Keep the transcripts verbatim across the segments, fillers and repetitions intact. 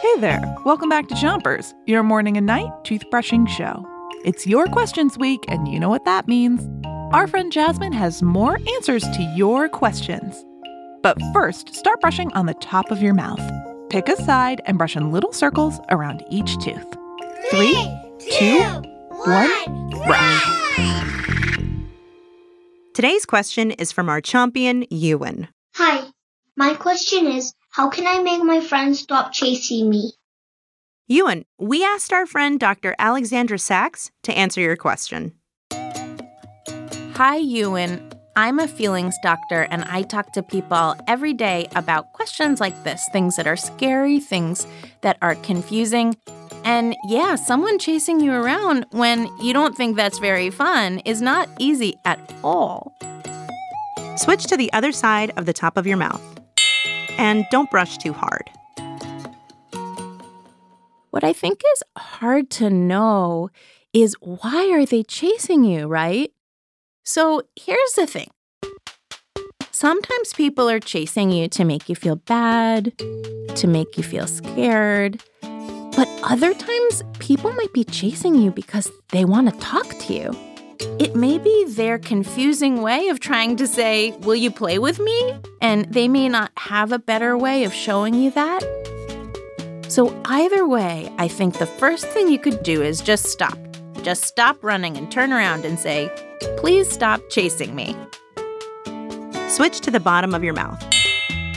Hey there, welcome back to Chompers, your morning and night toothbrushing show. It's your questions week, and you know what that means. Our friend Jasmine has more answers to your questions. But first, start brushing on the top of your mouth. Pick a side and brush in little circles around each tooth. Three, two, one, brush. Today's question is from our champion, Ewan. Hi, my question is, how can I make my friends stop chasing me? Ewan, we asked our friend Doctor Alexandra Sacks to answer your question. Hi, Ewan. I'm a feelings doctor, and I talk to people every day about questions like this, things that are scary, things that are confusing. And yeah, someone chasing you around when you don't think that's very fun is not easy at all. Switch to the other side of the top of your mouth. And don't brush too hard. What I think is hard to know is why are they chasing you, right? So here's the thing. Sometimes people are chasing you to make you feel bad, to make you feel scared. But other times, people might be chasing you because they want to talk to you. It may be their confusing way of trying to say, will you play with me? And they may not have a better way of showing you that. So either way, I think the first thing you could do is just stop. Just stop running and turn around and say, please stop chasing me. Switch to the bottom of your mouth.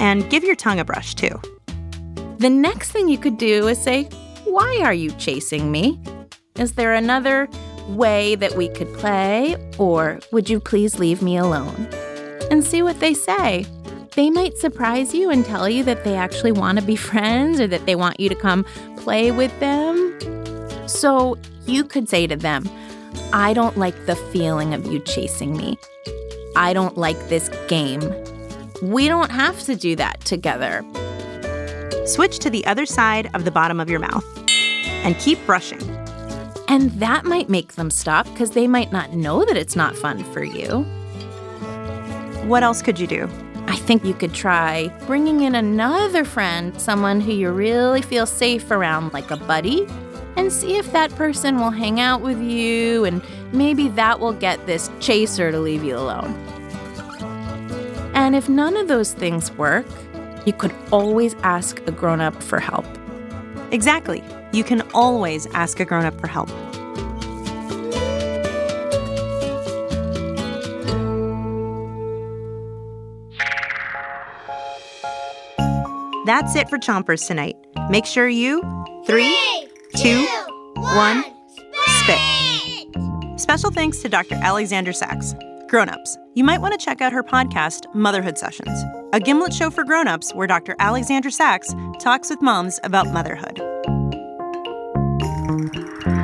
And give your tongue a brush, too. The next thing you could do is say, why are you chasing me? Is there another way that we could play, or would you please leave me alone? And see what they say. They might surprise you and tell you that they actually want to be friends or that they want you to come play with them. So you could say to them, I don't like the feeling of you chasing me. I don't like this game. We don't have to do that together. Switch to the other side of the bottom of your mouth and keep brushing. And that might make them stop because they might not know that it's not fun for you. What else could you do? I think you could try bringing in another friend, someone who you really feel safe around, like a buddy, and see if that person will hang out with you, and maybe that will get this chaser to leave you alone. And if none of those things work, you could always ask a grown-up for help. Exactly. You can always ask a grown-up for help. That's it for Chompers tonight. Make sure you... Three, two, one, spit! Special thanks to Doctor Alexandra Sacks. Grown-ups, you might want to check out her podcast, Motherhood Sessions, a Gimlet show for grown-ups where Doctor Alexandra Sacks talks with moms about motherhood.